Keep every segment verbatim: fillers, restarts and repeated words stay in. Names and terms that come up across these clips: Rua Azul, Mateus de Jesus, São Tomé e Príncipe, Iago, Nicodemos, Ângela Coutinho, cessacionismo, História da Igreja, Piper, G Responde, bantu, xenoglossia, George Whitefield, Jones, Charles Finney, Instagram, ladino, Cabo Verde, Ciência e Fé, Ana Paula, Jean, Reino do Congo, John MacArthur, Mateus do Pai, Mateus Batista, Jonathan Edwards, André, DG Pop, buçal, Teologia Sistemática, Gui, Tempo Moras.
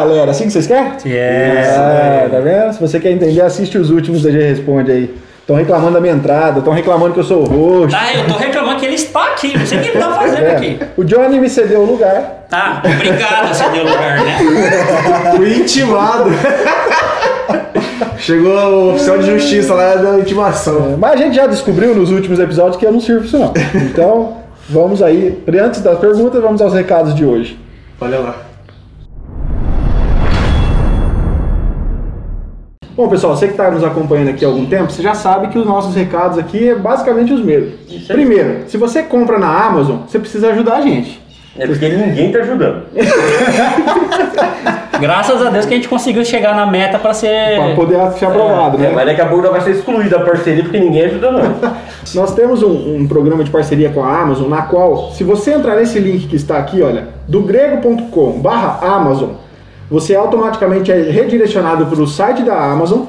galera. Assim que vocês querem? Yes. Ah, tá vendo? Se você quer entender, assiste os últimos da G Responde aí. Estão reclamando da minha entrada, estão reclamando que eu sou roxo. Ah, eu tô reclamando que ele está aqui, não sei o que ele tá fazendo é. aqui. O Johnny me cedeu o lugar. Tá, obrigado, cedeu o lugar, né? Fui intimado. Chegou a opção de justiça lá da intimação. É, mas a gente já descobriu nos últimos episódios que eu não sirvo isso não. Então, vamos aí. Antes das perguntas, vamos aos recados de hoje. Olha lá. Bom, pessoal, você que está nos acompanhando aqui há algum tempo, você já sabe que os nossos recados aqui é basicamente os mesmos. Primeiro, se você compra na Amazon, você precisa ajudar a gente. É porque ninguém está ajudando. Graças a Deus que a gente conseguiu chegar na meta para ser... Para poder ser aprovado, é, né? É, mas daqui a pouco vai ser excluída a parceria porque ninguém ajuda não. Nós temos um, um programa de parceria com a Amazon, na qual, se você entrar nesse link que está aqui, olha, do grego ponto com barra Amazon, você automaticamente é redirecionado para o site da Amazon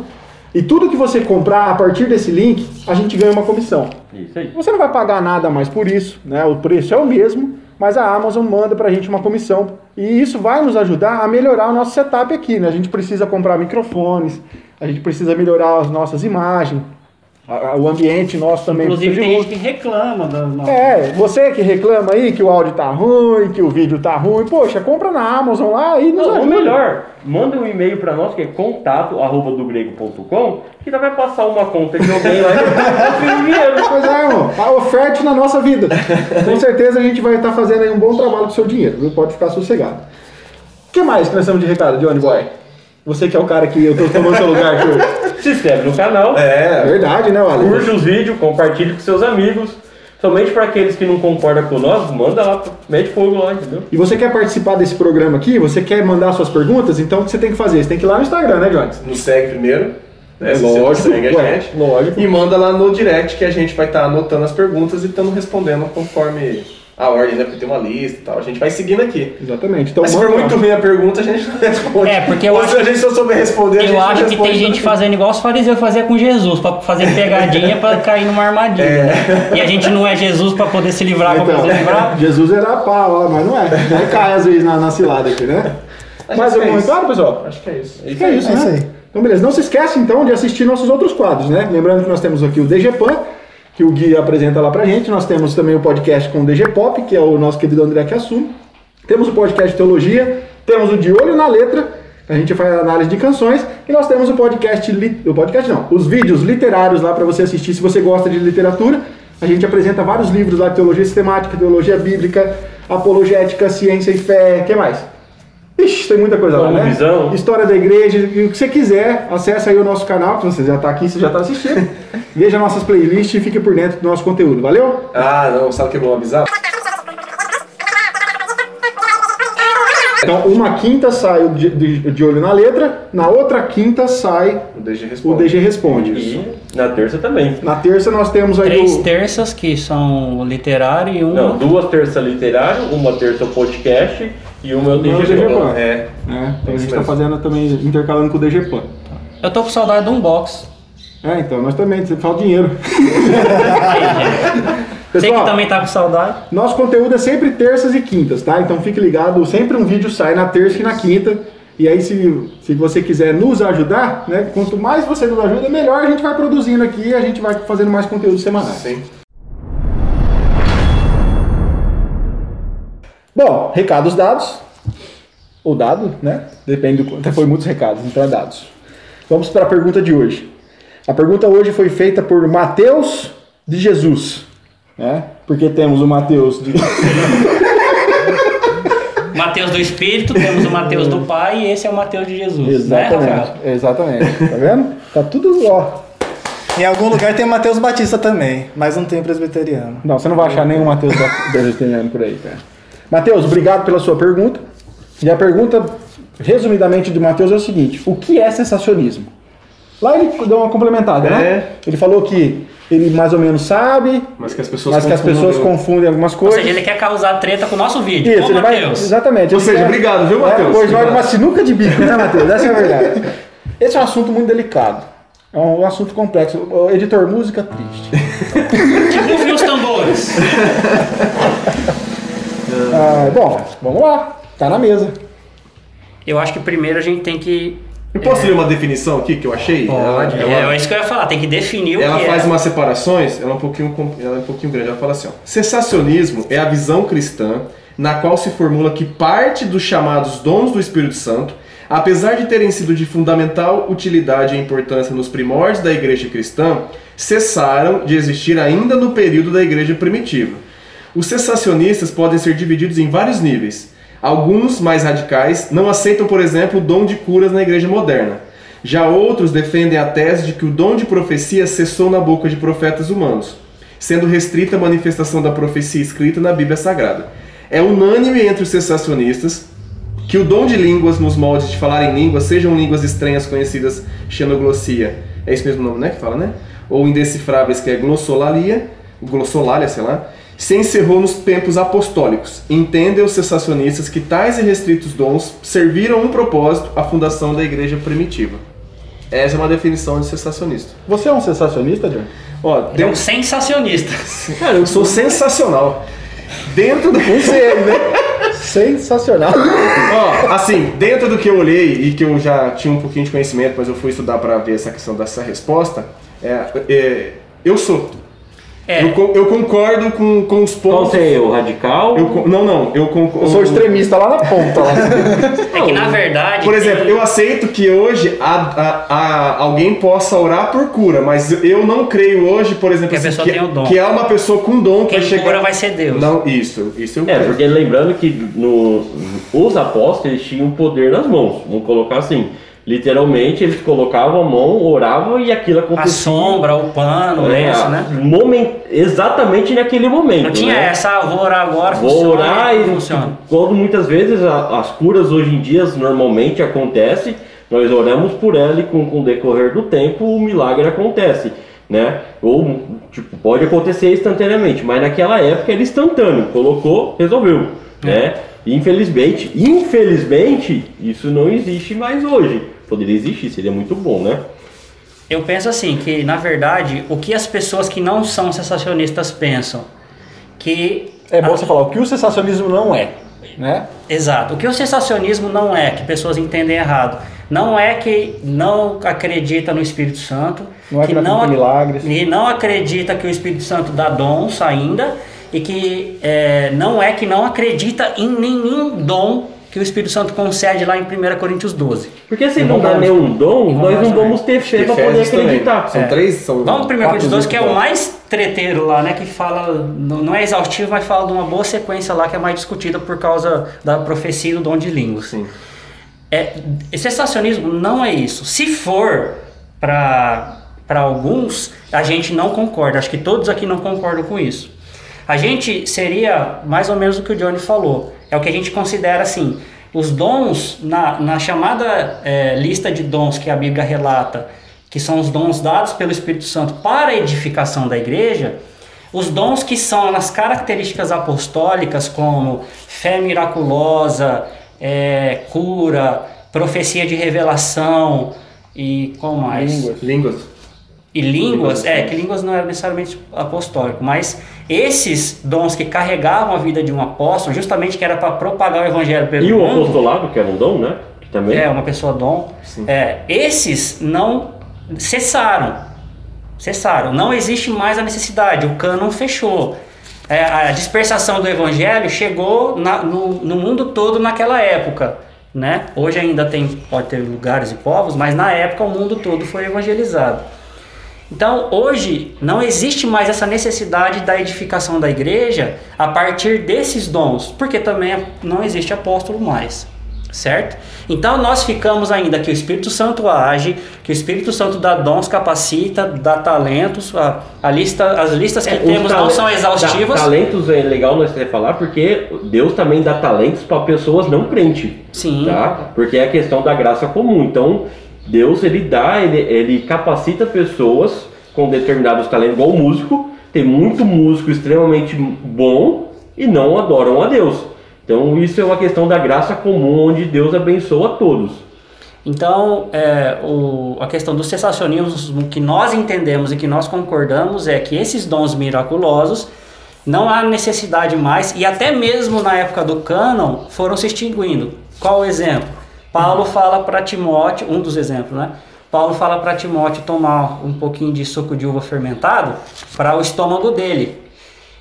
e tudo que você comprar a partir desse link, a gente ganha uma comissão. Isso aí. Você não vai pagar nada mais por isso, né? O preço é o mesmo, mas a Amazon manda para a gente uma comissão. E isso vai nos ajudar a melhorar o nosso setup aqui, né? A gente precisa comprar microfones, a gente precisa melhorar as nossas imagens, o ambiente nosso também. Inclusive tem gente que reclama da nossa... É, você que reclama aí que o áudio tá ruim, que o vídeo tá ruim, poxa, compra na Amazon lá e nos ajuda. Ou melhor, manda um e-mail pra nós que é contato arroba do grego ponto com que vai passar uma conta de alguém lá e vai dinheiro. Pois é, irmão, a oferta na nossa vida. Com certeza a gente vai estar fazendo aí um bom trabalho com o seu dinheiro, viu? Pode ficar sossegado. O que mais que nós estamos de recado, Johnny Boy? Você que é o cara que eu tô tomando seu lugar aqui hoje. Se inscreve no canal. É, é verdade, né, Valeria? Curte os vídeos, compartilhe com seus amigos. Somente para aqueles que não concordam com nós, manda lá, mete fogo lá, entendeu? E você quer participar desse programa aqui? Você quer mandar suas perguntas? Então o que você tem que fazer? Você tem que ir lá no Instagram, né, Jones? Nos segue primeiro. Né? Lógico, segue a ué, gente. Lógico. E manda lá no direct que a gente vai estar tá anotando as perguntas e estamos respondendo conforme a ordem, né? Porque tem uma lista e tal. A gente vai seguindo aqui. Exatamente. Então, mas se for muito ruim a pergunta, a gente não responde. É, porque eu Ou acho... Se a gente só souber responder, a gente não responde. Eu acho que tem gente fazendo igual os fariseus faziam com Jesus, pra fazer pegadinha pra cair numa armadilha. É. Né? E a gente não é Jesus pra poder se livrar, então, pra poder se livrar. Jesus era pá, ó, mas não é. Aí cai às vezes na, na cilada aqui, né? Acho mas eu é muito claro, pessoal? Acho que é isso. Acho que é isso, é, né? Isso aí. Então, beleza. Não se esquece, então, de assistir nossos outros quadros, né? Lembrando que nós temos aqui o D G P A N, que o Gui apresenta lá pra gente. Nós temos também o podcast com o D G Pop, que é o nosso querido André que assume. Temos o podcast Teologia, temos o De Olho na Letra, que a gente faz análise de canções, e nós temos o podcast, li... o podcast não, os vídeos literários lá pra você assistir, se você gosta de literatura. A gente apresenta vários livros lá de Teologia Sistemática, Teologia Bíblica, Apologética, Ciência e Fé, o que mais? Ixi, tem muita coisa lá, né? Visão. História da Igreja, e o que você quiser, acesse aí o nosso canal, que você já tá aqui, você já tá assistindo. Veja nossas playlists e fique por dentro do nosso conteúdo, valeu? Ah, não, sabe o que é bom avisar? Então, uma quinta sai o de, de, de olho na letra, na outra quinta sai o D G Responde. O D G Responde. E na terça também. Na terça nós temos aí Três do... terças que são literário e uma... Não, duas terças literário, uma terça podcast e uma é o D G P A N. É, é. Então a gente tá fazendo também, intercalando com o D G P A N. Eu tô com saudade do unbox. É, então, nós também, você fala dinheiro. Pessoal, você que também tá com saudade. Nosso conteúdo é sempre terças e quintas, tá? Então fique ligado, sempre um vídeo sai na terça e na quinta. E aí se, se você quiser nos ajudar, né? Quanto mais você nos ajuda, melhor a gente vai produzindo aqui e a gente vai fazendo mais conteúdo semanal. Sim. Bom, recados dados. Ou dado, né? Depende do quanto. Foi muitos recados, não para dados. Vamos para a pergunta de hoje. A pergunta hoje foi feita por Mateus de Jesus, né? Porque temos o Mateus de... Mateus do Espírito, temos o Mateus do Pai e esse é o Mateus de Jesus. Exatamente, né, Rafael? Exatamente. Tá vendo? Tá tudo ó. Em algum lugar tem o Mateus Batista também, mas não tem presbiteriano. Não, você não vai achar nenhum Mateus presbiteriano por aí, cara. Mateus, obrigado pela sua pergunta. E a pergunta, resumidamente, de Mateus é o seguinte: o que é sensacionismo? Lá ele deu uma complementada, é. né? Ele falou que ele mais ou menos sabe, mas que as pessoas, mas que as pessoas confundem algumas coisas. Ou seja, ele quer causar treta com o nosso vídeo. Isso, Pô, ele vai, exatamente. Ou ele seja, quer, obrigado, viu, Mateus? É, pois vai uma sinuca de bico, né, Mateus? Essa é a verdade. Esse é um assunto muito delicado. É um assunto complexo. O editor, música triste. Desculpe os tambores. Ah, bom, vamos lá. Tá na mesa. eu acho que primeiro a gente tem que... Eu posso é... ler uma definição aqui que eu achei? Pode. Ela, ela, é isso que eu ia falar, tem que definir o que é. Ela faz umas separações, ela é, um pouquinho, ela é um pouquinho grande, ela fala assim, ó, cessacionismo é a visão cristã na qual se formula que parte dos chamados dons do Espírito Santo, apesar de terem sido de fundamental utilidade e importância nos primórdios da igreja cristã, cessaram de existir ainda no período da igreja primitiva. Os cessacionistas podem ser divididos em vários níveis. Alguns, mais radicais, não aceitam, por exemplo, o dom de curas na igreja moderna. Já outros defendem a tese de que o dom de profecia cessou na boca de profetas humanos, sendo restrita a manifestação da profecia escrita na Bíblia Sagrada. É unânime entre os cessacionistas que o dom de línguas nos moldes de falar em línguas, sejam línguas estranhas conhecidas xenoglossia, é esse mesmo nome, né, que fala, né? Ou indecifráveis, que é glossolalia, glossolalia, sei lá, se encerrou nos tempos apostólicos. Entendem os cessacionistas que tais e restritos dons serviram um propósito à fundação da igreja primitiva. Essa é uma definição de cessacionista. Você é um cessacionista, John? Ó, deu... é um sensacionista. Cara, eu sou sensacional. Dentro do que você é, né? Sensacional. Ó, assim, dentro do que eu olhei e que eu já tinha um pouquinho de conhecimento, mas eu fui estudar para ver essa questão dessa resposta, é, é, eu sou. É. Eu, eu concordo com, com os pontos. Qual você é? O radical? Eu, não, não. Eu, concordo, eu sou extremista lá na ponta. Lá. É que na verdade. Por exemplo, tem... eu aceito que hoje a, a, a, alguém possa orar por cura, mas eu não creio hoje, por exemplo, que, assim, a pessoa que, tem o dom. Que há uma pessoa com dom que vai chegar. Cura vai ser Deus. Não, isso. Isso eu é, creio. Porque lembrando que no, os apóstolos eles tinham poder nas mãos. Vamos colocar assim. Literalmente eles colocavam a mão, oravam e aquilo acontecia. A sombra, o pano, é, isso, né? Moment... Exatamente naquele momento. Não tinha, né? Essa, vou orar agora, vou funciona, orar e funciona. Quando muitas vezes a, as curas hoje em dia normalmente acontecem, nós oramos por ela e com, com o decorrer do tempo o milagre acontece, né? Ou tipo, pode acontecer instantaneamente, mas naquela época era instantâneo, colocou, resolveu, é. né? Infelizmente, infelizmente, isso não existe mais hoje. Poderia existir, seria muito bom, né? Eu penso assim, que na verdade, o que as pessoas que não são cessacionistas pensam, que... É bom a... você falar, o que o cessacionismo não é, né? Exato, o que o cessacionismo não é, que pessoas entendem errado. Não é que não acredita no Espírito Santo, não é que, que não, milagres. E não acredita que o Espírito Santo dá dons ainda, e que é, não é que não acredita em nenhum dom que o Espírito Santo concede lá em primeira Coríntios doze. Porque se não dá nenhum dom, nós não vamos ter fé para poder acreditar. São três, são Vamos para primeira Coríntios doze, que é o mais treteiro lá, né? Que fala, não é exaustivo, mas fala de uma boa sequência lá que é mais discutida por causa da profecia e do dom de línguas. Sim. É, cessacionismo não é isso. Se for para alguns, a gente não concorda. Acho que todos aqui não concordam com isso. A gente seria mais ou menos o que o Johnny falou. É o que a gente considera assim. Os dons, na, na chamada é, lista de dons que a Bíblia relata, que são os dons dados pelo Espírito Santo para a edificação da igreja, os dons que são nas características apostólicas, como fé miraculosa, é, cura, profecia de revelação e qual mais? Línguas. Línguas. E línguas, é, que línguas não era necessariamente apostólico, mas esses dons que carregavam a vida de um apóstolo, justamente que era para propagar o evangelho pelo mundo. E o apostolado, que era um dom, né? Que também... É, uma pessoa dom. É, esses não cessaram, cessaram, não existe mais a necessidade, o cânon fechou. É, a dispersação do evangelho chegou na, no, no mundo todo naquela época, né? Hoje ainda tem, pode ter lugares e povos, mas na época o mundo todo foi evangelizado. Então, hoje, não existe mais essa necessidade da edificação da igreja a partir desses dons, porque também não existe apóstolo mais, certo? Então, nós ficamos ainda que o Espírito Santo age, que o Espírito Santo dá dons, capacita, dá talentos, a, a lista, as listas que é, temos não são exaustivas. Dá, talentos é legal nós falar, porque Deus também dá talentos para pessoas não crentes, sim, tá? Porque é a questão da graça comum, então... Deus, ele dá, ele, ele capacita pessoas com determinados talentos, igual músico. Tem muito músico extremamente bom e não adoram a Deus. Então, isso é uma questão da graça comum, onde Deus abençoa a todos. Então, é, o, a questão do cessacionismo que nós entendemos e que nós concordamos é que esses dons miraculosos não há necessidade mais, e até mesmo na época do cânon foram se extinguindo. Qual o exemplo? Paulo fala para Timóteo, um dos exemplos, né? Paulo fala para Timóteo tomar um pouquinho de suco de uva fermentado para o estômago dele.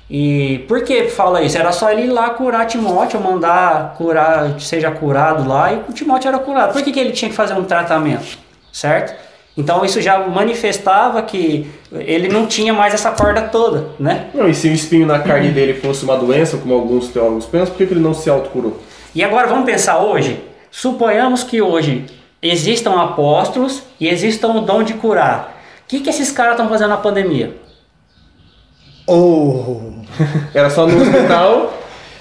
E por que fala isso? Era só ele ir lá curar Timóteo, mandar curar, seja curado lá, e o Timóteo era curado. Por que que ele tinha que fazer um tratamento, certo? Então isso já manifestava que ele não tinha mais essa corda toda, né? Não, e se o espinho na carne dele fosse uma doença, como alguns teólogos pensam, por que que ele não se autocurou? E agora vamos pensar hoje? Suponhamos que hoje existam apóstolos e existam o dom de curar. O que que esses caras estão fazendo na pandemia? Oh. Era só no hospital.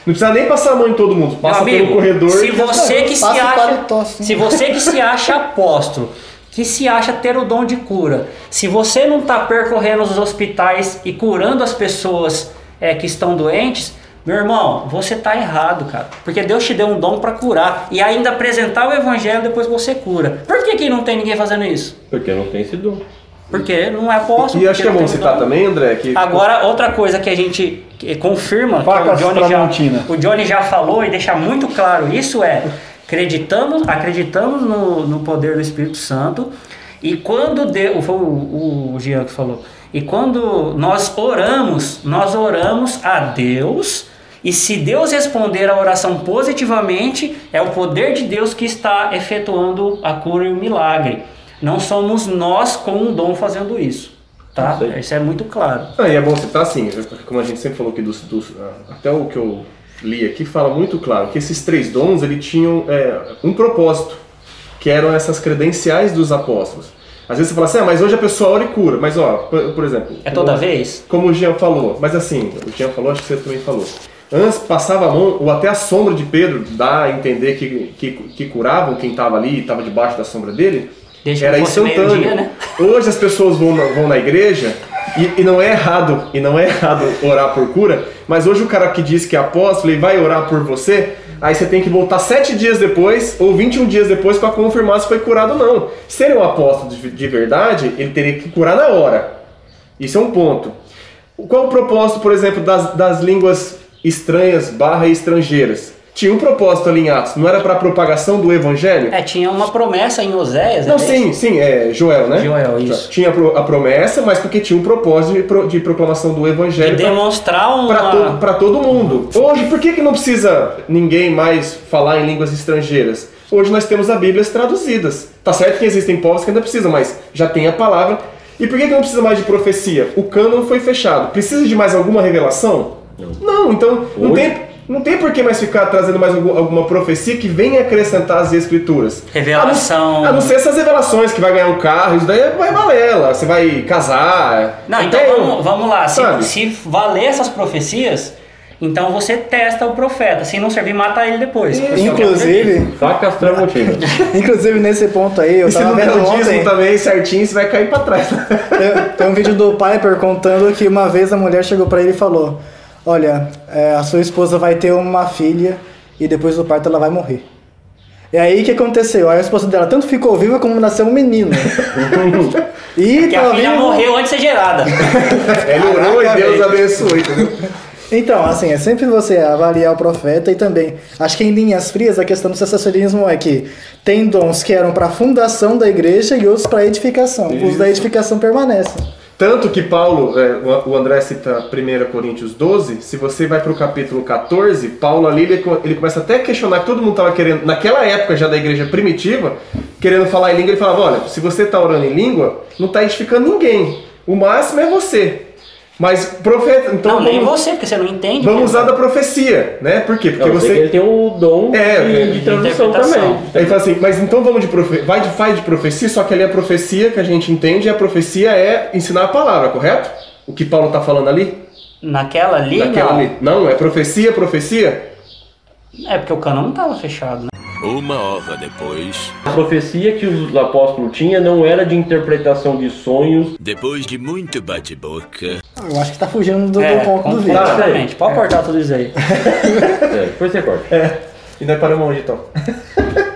Não precisa nem passar a mão em todo mundo. Passa amigo, pelo corredor. Se você que se acha, se você que se acha apóstolo, que se acha ter o dom de cura, se você não está percorrendo os hospitais e curando as pessoas é, que estão doentes, meu irmão, você está errado, cara. Porque Deus te deu um dom para curar e ainda apresentar o evangelho, depois você cura. Por que que não tem ninguém fazendo isso? Porque não tem esse dom. Porque não é apóstolo. E acho que é bom citar também, André, que... Agora, outra coisa que a gente confirma, que o Johnny, já, o Johnny já falou e deixa muito claro isso, é acreditamos, acreditamos no, no poder do Espírito Santo, e quando Deus, foi o, o Jean que falou, e quando nós oramos, nós oramos a Deus, e se Deus responder a oração positivamente, é o poder de Deus que está efetuando a cura e o milagre. Não somos nós com um dom fazendo isso, tá? Isso é muito claro. Ah, e é bom citar assim, como a gente sempre falou aqui, dos, dos, até o que eu li aqui fala muito claro, que esses três dons eles tinham é, um propósito, que eram essas credenciais dos apóstolos. Às vezes você fala assim, ah, mas hoje a pessoa ora e cura, mas ó, por, por exemplo... É toda como, vez? Como o Jean falou, mas assim, o Jean falou, acho que você também falou. Antes passava a mão, ou até a sombra de Pedro, dá a entender que, que, que curavam quem estava ali e estava debaixo da sombra dele... Desde era instantâneo. Dia, né? Hoje as pessoas vão na, vão na igreja e, e não é errado, e não é errado orar por cura, mas hoje o cara que diz que é apóstolo e vai orar por você, aí você tem que voltar sete dias depois ou vinte e um dias depois para confirmar se foi curado ou não. Se ele é um apóstolo de, de verdade, ele teria que curar na hora. Isso é um ponto. Qual o propósito, por exemplo, das, das línguas estranhas barra estrangeiras? Tinha um propósito ali em Atos, não era para a propagação do evangelho? É, tinha uma promessa em Oséias. Não, é sim, sim, é Joel, né? Joel, isso. Tinha a promessa, mas porque tinha um propósito de, pro, de proclamação do evangelho. De demonstrar uma... Para to, pra todo mundo. Hoje, por que que não precisa ninguém mais falar em línguas estrangeiras? Hoje nós temos a Bíblia traduzidas. Tá certo que existem povos que ainda precisam, mas já tem a palavra. E por que que não precisa mais de profecia? O cânon foi fechado. Precisa de mais alguma revelação? Não, não então hoje? não tem... Não tem por que mais ficar trazendo mais algum, alguma profecia que venha acrescentar as escrituras. Revelação... A não, a não ser essas revelações que vai ganhar um carro, isso daí vai valer, você vai casar... Não, então vamos, vamos lá, se, se valer essas profecias, então você testa o profeta, se não servir, mata ele depois. E, inclusive... Só castrar o motivo. Inclusive nesse ponto aí, eu e tava vendo ontem... Se não também certinho, você vai cair pra trás. tem, tem um vídeo do Piper contando que uma vez a mulher chegou pra ele e falou... Olha, é, a sua esposa vai ter uma filha e depois do parto ela vai morrer. E aí o que aconteceu? Aí a esposa dela tanto ficou viva como nasceu um menino. E que a filha viva... morreu antes de ser gerada. Ela orou e Deus abençoe. Então, assim, é sempre você avaliar o profeta e também, acho que em linhas frias a questão do sensacionalismo é que tem dons que eram para a fundação da igreja e outros para edificação. Isso. Os da edificação permanecem. Tanto que Paulo, o André cita primeira Coríntios doze, se você vai para o capítulo catorze, Paulo ali ele começa até a questionar que todo mundo estava querendo, naquela época já da igreja primitiva, querendo falar em língua, ele falava, olha, se você está orando em língua, não está edificando ninguém, o máximo é você. Mas profeta... Então, não, nem você, porque você não entende. Vamos mesmo. Usar da profecia, né? Por quê? Porque não, você... Ele tem o dom é, de, é, de tradução também. Ele fala assim, mas então vamos de profecia... Vai de, vai de profecia, só que ali a profecia que a gente entende, a profecia é ensinar a palavra, correto? O que Paulo está falando ali? Naquela ali, Naquela não. ali. Não, é profecia, profecia? É, porque o canal não estava fechado, né? Uma hora depois... A profecia que os apóstolos tinham não era de interpretação de sonhos. Depois de muito bate-boca... Eu acho que tá fugindo do, é, do ponto do vídeo. Exatamente, pode é. cortar tudo isso aí. É, depois você corta. É. E nós paramos onde então.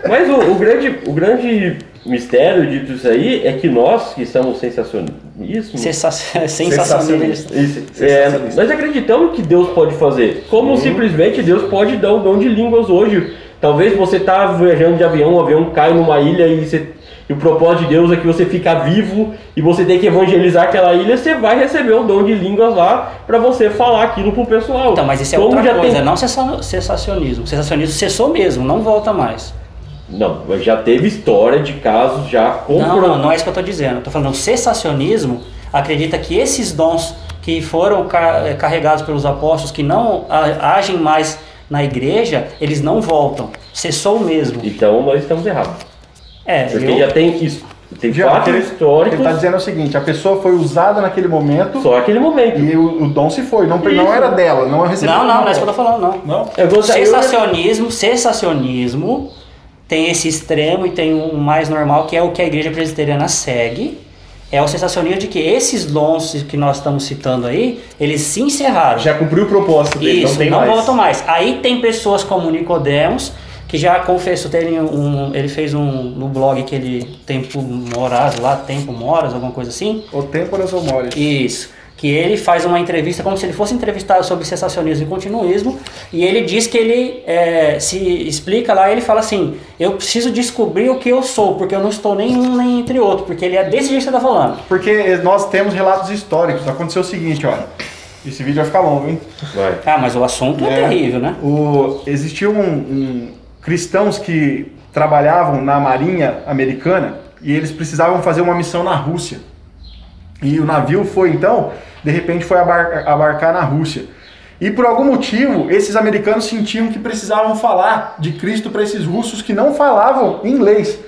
Mas o, o, grande, o grande mistério dito isso aí é que nós, que somos sensacionistas... Sensacionistas. Sensacionista. Sensacionista. É, nós acreditamos que Deus pode fazer. Como hum. simplesmente Deus pode dar o dom de línguas hoje... Talvez você tá viajando de avião, o avião cai numa ilha e, você, e o propósito de Deus é que você fica vivo e você tem que evangelizar aquela ilha, você vai receber o dom de línguas lá para você falar aquilo pro pessoal. Então, mas isso é outra coisa, tem... não sensacionismo. O sensacionismo cessou mesmo, não volta mais. Não, já teve história de casos já comprometidos. Não, não, não é isso que eu estou dizendo. Estou falando, o cessacionismo acredita que esses dons que foram ca carregados pelos apóstolos, que não agem mais na igreja, eles não voltam. Cessou mesmo. Então nós estamos errados. É, porque eu... já tem isso. Tem fatos históricos. Ele está dizendo o seguinte: a pessoa foi usada naquele momento. Só aquele momento. E o, o dom se foi. Não, não era dela. Não, recebeu não, não, não é isso que eu estou falando. Não. Não. Eu vou... Cessacionismo, cessacionismo. Tem esse extremo e tem um mais normal, que é o que a igreja presbiteriana segue. É o sensacionismo de que esses dons que nós estamos citando aí, eles se encerraram. Já cumpriu o propósito deles, não tem mais. Isso, não voltam mais. Aí tem pessoas como Nicodemos, que já confessou, teve um, ele fez um no blog que ele, Tempo Moras lá, Tempo Moras, alguma coisa assim. Ou Temporas ou Moras. Isso. Que ele faz uma entrevista como se ele fosse entrevistado sobre cessacionismo e continuismo, e ele diz que ele é, se explica lá, ele fala assim: eu preciso descobrir o que eu sou, porque eu não estou nem um nem entre outro, porque ele é desse jeito que você está falando. Porque nós temos relatos históricos, aconteceu o seguinte, olha, esse vídeo vai ficar longo, hein? Vai. Ah, mas o assunto é, é terrível, né? O, existiu um, um, cristãos que trabalhavam na marinha americana, e eles precisavam fazer uma missão na Rússia. E o navio foi, então, de repente foi abarcar, abarcar na Rússia. E por algum motivo, esses americanos sentiam que precisavam falar de Cristo para esses russos que não falavam inglês.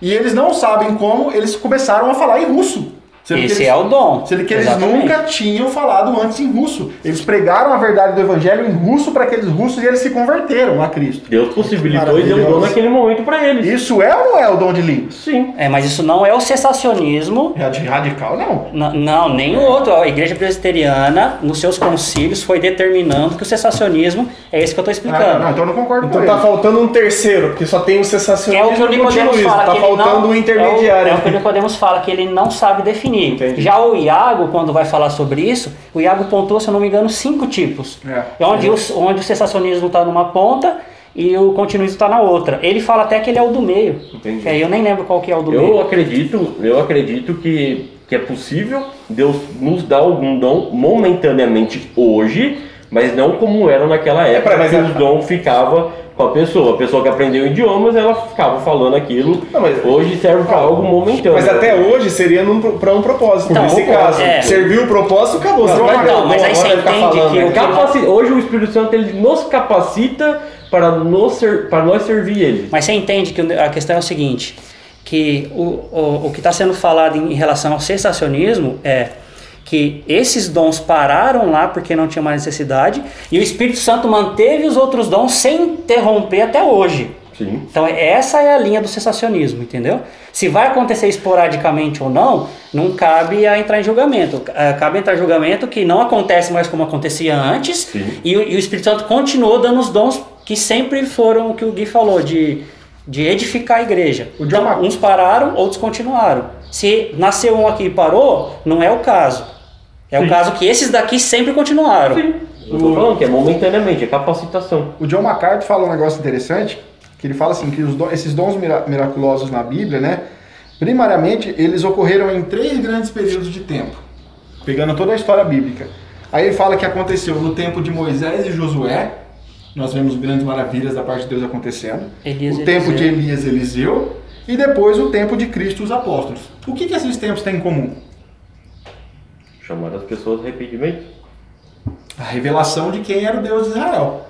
E eles não sabem como, eles começaram a falar em russo. Sendo Esse eles, é o dom. Sendo que Exatamente. Eles nunca tinham falado antes em russo. Eles pregaram a verdade do evangelho em russo para aqueles russos e eles se converteram a Cristo. Deus possibilitou e deu dom naquele momento para eles. Isso é ou não é o dom de línguas? Sim. É, mas isso não é o cessacionismo. Radical, não. Não, não nem o outro. A igreja presbiteriana, nos seus concílios, foi determinando que o cessacionismo é esse que eu estou explicando. Ah, não, então eu não concordo então com Então tá ele. faltando um terceiro, porque só tem o cessacionismo. É o que o Nicodemos fala. Tá que faltando não, um intermediário. É o, é o que o Nicodemos fala, que ele não sabe definir. Entendi. Já o Iago, quando vai falar sobre isso, o Iago pontuou, se eu não me engano, cinco tipos. É. Onde, é. O, onde o cessacionismo está numa ponta e o continuismo está na outra. Ele fala até que ele é o do meio. Entendi. Que aí eu nem lembro qual que é o do eu meio. Acredito, eu acredito que, que é possível Deus nos dar algum dom momentaneamente hoje, mas não como era naquela época, é, que o dom ficava... a pessoa, a pessoa que aprendeu idiomas, ela ficava falando aquilo. Não, mas hoje serve para algo momentâneo. Mas até hoje seria para um propósito. Então, nesse caso, é. serviu o propósito, acabou. Não, você vai não, mas aí você entende que o capaci... hoje o Espírito Santo ele nos capacita para nós, ser... para nós servir ele. Mas você entende que a questão é o seguinte, que o, o, o que está sendo falado em relação ao cessacionismo é que esses dons pararam lá porque não tinha mais necessidade, e o Espírito Santo manteve os outros dons sem interromper até hoje. Sim. Então essa é a linha do cessacionismo, entendeu? Se vai acontecer esporadicamente ou não, não cabe a entrar em julgamento. Cabe entrar em julgamento que não acontece mais como acontecia antes, e o, e o Espírito Santo continuou dando os dons que sempre foram o que o Gui falou, de, de edificar a igreja. O John então, uns pararam, outros continuaram. Se nasceu um aqui e parou, não é o caso. É Sim. o caso que esses daqui sempre continuaram. Sim. Eu tô falando que é momentaneamente, é capacitação. O John MacArthur fala um negócio interessante, que ele fala assim, que os dons, esses dons miraculosos na Bíblia, né, primariamente eles ocorreram em três grandes períodos de tempo, pegando toda a história bíblica. Aí ele fala que aconteceu no tempo de Moisés e Josué, nós vemos grandes maravilhas da parte de Deus acontecendo, Elias, o tempo Eliseu. de Elias e Eliseu, e depois o tempo de Cristo e os apóstolos. O que, que esses tempos têm em comum? Chamar as pessoas de arrependimento. A revelação de quem era o Deus de Israel.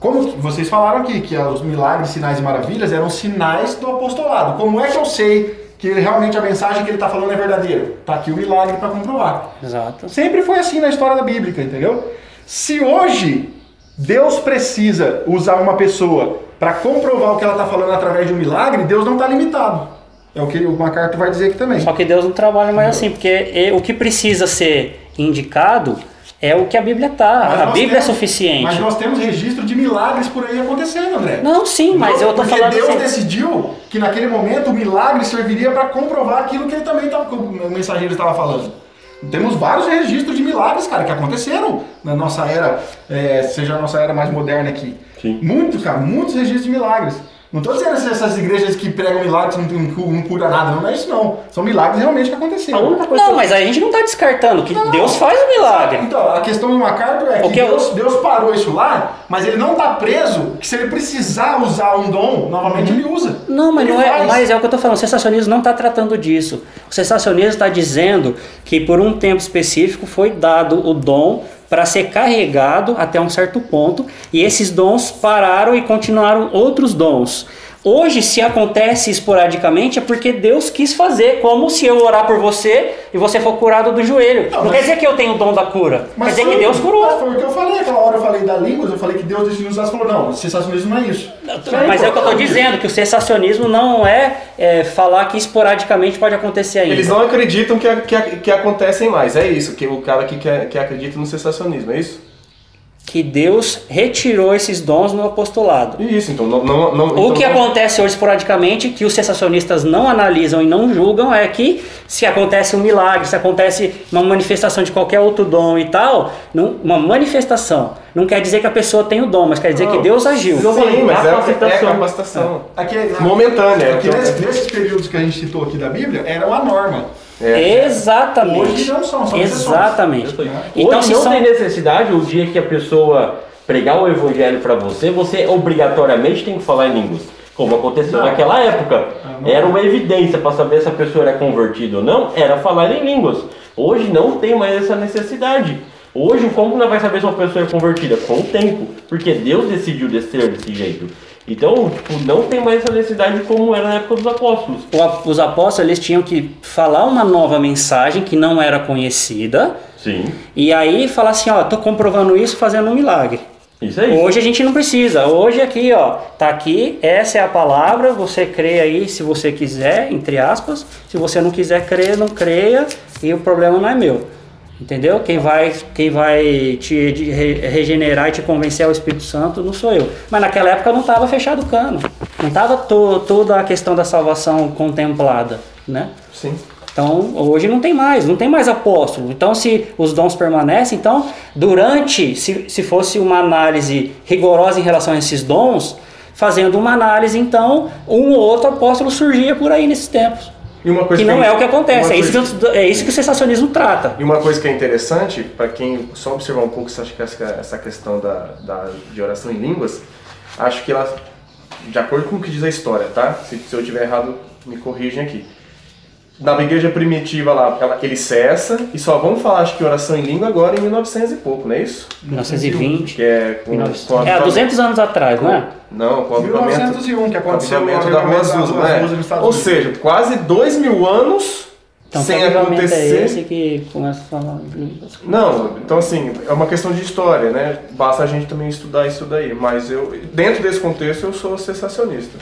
Como vocês falaram aqui, que os milagres, sinais e maravilhas eram sinais do apostolado. Como é que eu sei que realmente a mensagem que ele está falando é verdadeira? Está aqui o milagre para comprovar. Exato. Sempre foi assim na história da Bíblia, entendeu? Se hoje Deus precisa usar uma pessoa para comprovar o que ela está falando através de um milagre, Deus não está limitado. É o que o MacArthur vai dizer aqui também. Só que Deus não trabalha mais assim, porque o que precisa ser indicado é o que a Bíblia está. A Bíblia temos, é suficiente. Mas nós temos registro de milagres por aí acontecendo, André. Não, sim, mas não, eu estou falando... Porque Deus assim. decidiu que naquele momento o milagre serviria para comprovar aquilo que ele também estava, o mensageiro estava falando. Temos vários registros de milagres, cara, que aconteceram na nossa era, é, seja a nossa era mais moderna aqui. Sim. Muito, cara, muitos registros de milagres. Não estou dizendo essas igrejas que pregam milagres não, não, não cura nada, não, não é isso não. São milagres realmente que aconteceram. Não, que... mas a gente não está descartando que não, Deus faz o milagre. Então, a questão do MacArthur é que Deus, Deus parou isso lá, mas ele não está preso, que se ele precisar usar um dom, novamente ele usa. Não, mas, não é, mas é o que eu estou falando, o sensacionismo não está tratando disso. O sensacionismo está dizendo que por um tempo específico foi dado o dom para ser carregado até um certo ponto, e esses dons pararam e continuaram outros dons. Hoje, se acontece esporadicamente, é porque Deus quis fazer, como se eu orar por você e você for curado do joelho. Não, não quer dizer que eu tenho o dom da cura, mas quer dizer que Deus curou. Mas foi o que eu falei, aquela hora eu falei da língua, eu falei que Deus decidiu usar, você falou, não, o sensacionismo não é isso. Mas é o que eu estou dizendo, que o sensacionismo não é, é falar que esporadicamente pode acontecer ainda. Eles não acreditam que, que, que acontecem mais, é isso, que o cara que, que acredita no sensacionismo, é isso? Que Deus retirou esses dons no apostolado. Isso, então não... não, não o então que não... acontece hoje esporadicamente, que os sensacionistas não analisam e não julgam, é que se acontece um milagre, se acontece uma manifestação de qualquer outro dom e tal, não, uma manifestação, não quer dizer que a pessoa tem o dom, mas quer dizer não, que Deus agiu. Não, sim, mas é capacitação. É capacitação. Aqui é, momentânea. Aqui então, nesses, nesses períodos que a gente citou aqui da Bíblia, era uma norma. É. Exatamente. Hoje não são, são Exatamente. Então, hoje não são... tem necessidade, o dia que a pessoa pregar o evangelho para você, você obrigatoriamente tem que falar em línguas. Como aconteceu não. naquela época. Não. Era uma evidência para saber se a pessoa era convertida ou não, era falar em línguas. Hoje não tem mais essa necessidade. Hoje, como não vai saber se uma pessoa é convertida? Com o tempo. Porque Deus decidiu descer desse jeito. Então, tipo, não tem mais essa necessidade como era na época dos apóstolos. Os apóstolos, eles tinham que falar uma nova mensagem que não era conhecida. Sim. E aí falar assim, ó, tô comprovando isso fazendo um milagre. Isso aí. Hoje a gente não precisa. Hoje aqui, ó, tá aqui, essa é a palavra, você crê aí se você quiser, entre aspas. Se você não quiser crer, não creia e o problema não é meu. Entendeu? Quem vai, quem vai te regenerar e te convencer é o Espírito Santo, não sou eu. Mas naquela época não estava fechado o cano. Não estava to, toda a questão da salvação contemplada, né? Sim. Então, hoje não tem mais, não tem mais apóstolo. Então, se os dons permanecem, então, durante, se, se fosse uma análise rigorosa em relação a esses dons, fazendo uma análise, então, um ou outro apóstolo surgia por aí nesses tempos. E uma coisa que não que é, é o que acontece, é isso, coisa... que eu, é isso que o sensacionismo trata. E uma coisa que é interessante, para quem só observar um pouco acho que essa questão da, da, de oração em línguas, acho que ela, de acordo com o que diz a história, tá? Se, se eu estiver errado, me corrigem aqui. Na igreja primitiva lá, ela, ele cessa e só vamos falar, acho que oração em língua agora em mil e novecentos e pouco, não é isso? mil novecentos e vinte. Que é, com, com é há duzentos anos atrás, não é? Não, com o avivamento, mil novecentos e um, que aconteceu o avivamento da Rua Azul, né? Ou seja, quase dois mil anos então, sem acontecer. É esse que começa a falar línguas. Não, então assim, é uma questão de história, né? Basta a gente também estudar isso daí. Mas eu, dentro desse contexto, eu sou sensacionista.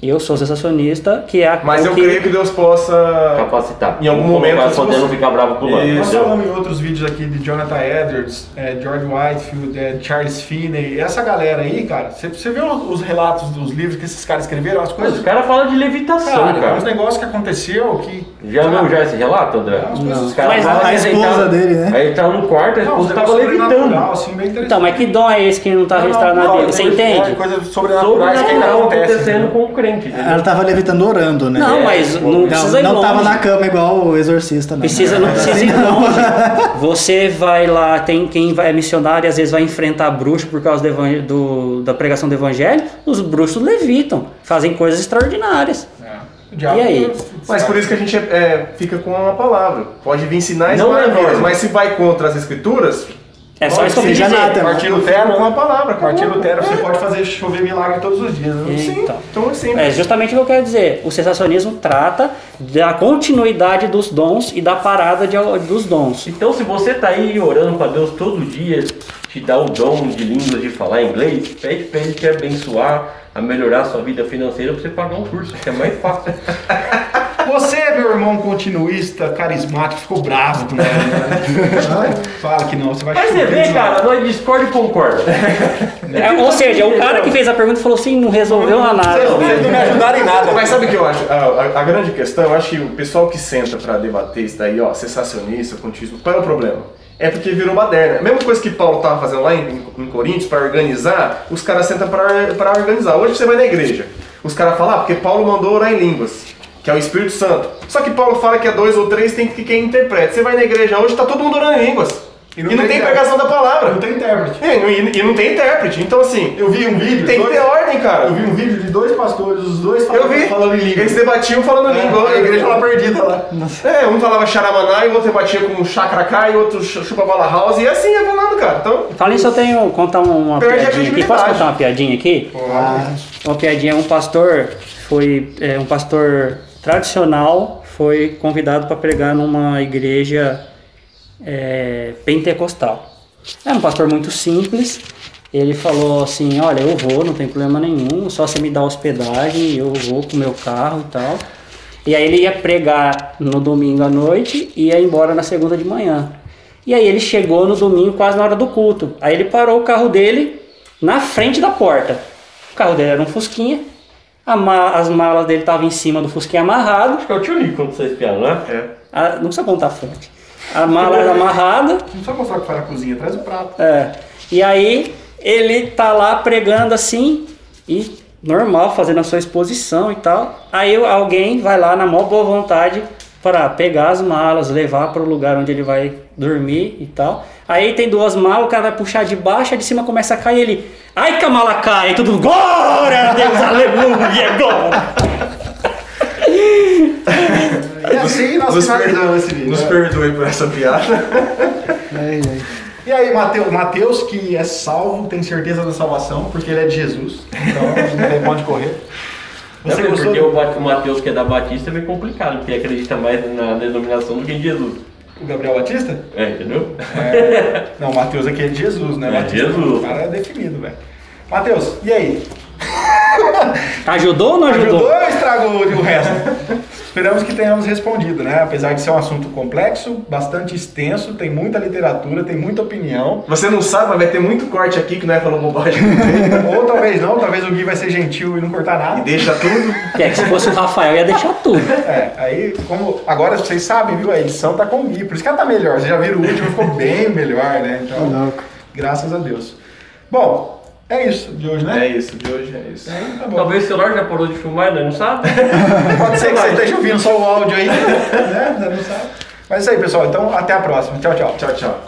Eu sou sensacionista, que é a... Mas eu que... creio que Deus possa... Capacitar. Em algum momento... Nós podemos ficar bravo com o lado. Nós falamos em outros vídeos aqui de Jonathan Edwards, é, George Whitefield, é, Charles Finney, essa galera aí, cara. Você vê os relatos dos livros que esses caras escreveram, as coisas... Mas os caras falam de levitação, cara. cara. Os negócios que aconteceu, que... Já viu já esse relato, André? Não. Os caras mas falam, a esposa aí, dele, né? Aí entrava no quarto, a esposa estava levitando. Assim, então, mas que dom é esse que não está registrado na Bíblia? Você entende? Coisas sobrenaturais que ainda acontecem com o crente. Ela estava levitando orando, né? Não, mas não, não precisa ir longe. Não estava na cama igual o exorcista, não. Precisa, não precisa ir longe. Você vai lá, tem quem vai é missionário e às vezes vai enfrentar bruxo por causa do, do, da pregação do evangelho. Os bruxos levitam, fazem coisas extraordinárias. E aí? Mas por isso que a gente é, fica com uma palavra. Pode vir sinais maravilhosos, mas se vai contra as escrituras... É só isso que eu fiz. Martinho Lutero é uma palavra. Martinho Lutero, você pode fazer chover milagre todos os dias. Né? Sim, então, sim. É justamente o que eu quero dizer. O sensacionismo trata da continuidade dos dons e da parada de, dos dons. Então, se você está aí orando para Deus todo dia, te dá o dom de línguas de falar inglês, pede para ele te abençoar, a melhorar a sua vida financeira para você pagar um curso, que é mais fácil. Você meu irmão continuista carismático ficou bravo com ela, né? Fala que não, você vai... Mas você vê, cara, nós discorda e concorda. É, ou seja, o cara que fez a pergunta falou assim, não resolveu não, nada. Vocês não, não, não me ajudaram em nada. Mas sabe o que eu acho? A, a, a grande questão, eu acho que o pessoal que senta pra debater isso daí, ó, sensacionista, contínuo, qual é o problema? É porque virou baderna. A mesma coisa que Paulo estava fazendo lá em, em Coríntios, para organizar, os caras sentam para organizar. Hoje você vai na igreja, os caras falam, ah, porque Paulo mandou orar em línguas, que é o Espírito Santo. Só que Paulo fala que é dois ou três, tem que quem interpreta. Você vai na igreja hoje, está todo mundo orando em línguas. E não, e não tem, tem pregação da palavra. Não tem intérprete. É, e, e não tem intérprete. Então, assim, eu vi um vídeo. Tem que ter ordem, cara. Eu vi um vídeo de dois pastores, os dois falando, eu vi, falando em língua. Eles debatiam falando em é, língua, a igreja lá perdida lá. Nossa. É, um falava xaramaná e o outro debatia com chacracá e o outro chupa bala house. E assim é falando, cara. Então, fala isso, eu tenho. Contar uma piadinha aqui. Posso contar uma piadinha aqui? Ah. Uma piadinha. Um pastor foi. É, um pastor tradicional foi convidado para pregar numa igreja. É, pentecostal. Era um pastor muito simples. Ele falou assim, olha, eu vou, não tem problema nenhum, só você me dá hospedagem, eu vou com o meu carro e tal. E aí ele ia pregar no domingo à noite e ia embora na segunda de manhã. E aí ele chegou no domingo quase na hora do culto. Aí ele parou o carro dele na frente da porta. O carro dele era um Fusquinha. As malas dele estavam em cima do Fusquinha amarrado. Acho que é o tio Nico quando vocês piaram, né? É. Ah, não precisa contar a frente. A mala era amarrada. Não só mostrar o que faz na cozinha, traz o prato. É. E aí ele tá lá pregando assim, e normal, fazendo a sua exposição e tal. Aí alguém vai lá na maior boa vontade para pegar as malas, levar para o lugar onde ele vai dormir e tal. Aí tem duas malas, o cara vai puxar de baixo, a de cima começa a cair, ele... Ai que a mala cai, tudo... Glória a Deus, aleluia, agora! É assim, nós nos, perdoe, esse vídeo, nos né? perdoe por essa piada. É, é. E aí, Mateus, Mateus, que é salvo, tem certeza da salvação, porque ele é de Jesus. Então, não tem onde correr. Você não, porque do... o Mateus, que é da Batista, é meio complicado, porque ele acredita mais na denominação do que em Jesus. O Gabriel Batista? É, entendeu? É... Não, o Mateus aqui é de Jesus, né? É Batista, Jesus. O cara é definido, velho. Mateus, e aí? Ajudou ou não ajudou? Ajudou ou estragou o resto? Esperamos que tenhamos respondido, né? Apesar de ser um assunto complexo, bastante extenso, tem muita literatura, tem muita opinião. Você não sabe, mas vai ter muito corte aqui que não é falando bobagem. Ou talvez não, talvez o Gui vai ser gentil e não cortar nada. E deixa tudo. É que se fosse o Rafael ia deixar tudo. É, aí como agora vocês sabem, viu? A edição tá com o Gui, por isso que ela tá melhor. Vocês já viram o último, ficou bem melhor, né? Então, não, graças a Deus. Bom... É isso de hoje, né? É isso de hoje, é isso. É, tá bom. Talvez o celular já parou de filmar, né? Não sabe? Pode ser que você esteja ouvindo só o áudio aí, né? Não sabe. Mas é isso aí, pessoal. Então, até a próxima. Tchau, tchau. Tchau, tchau.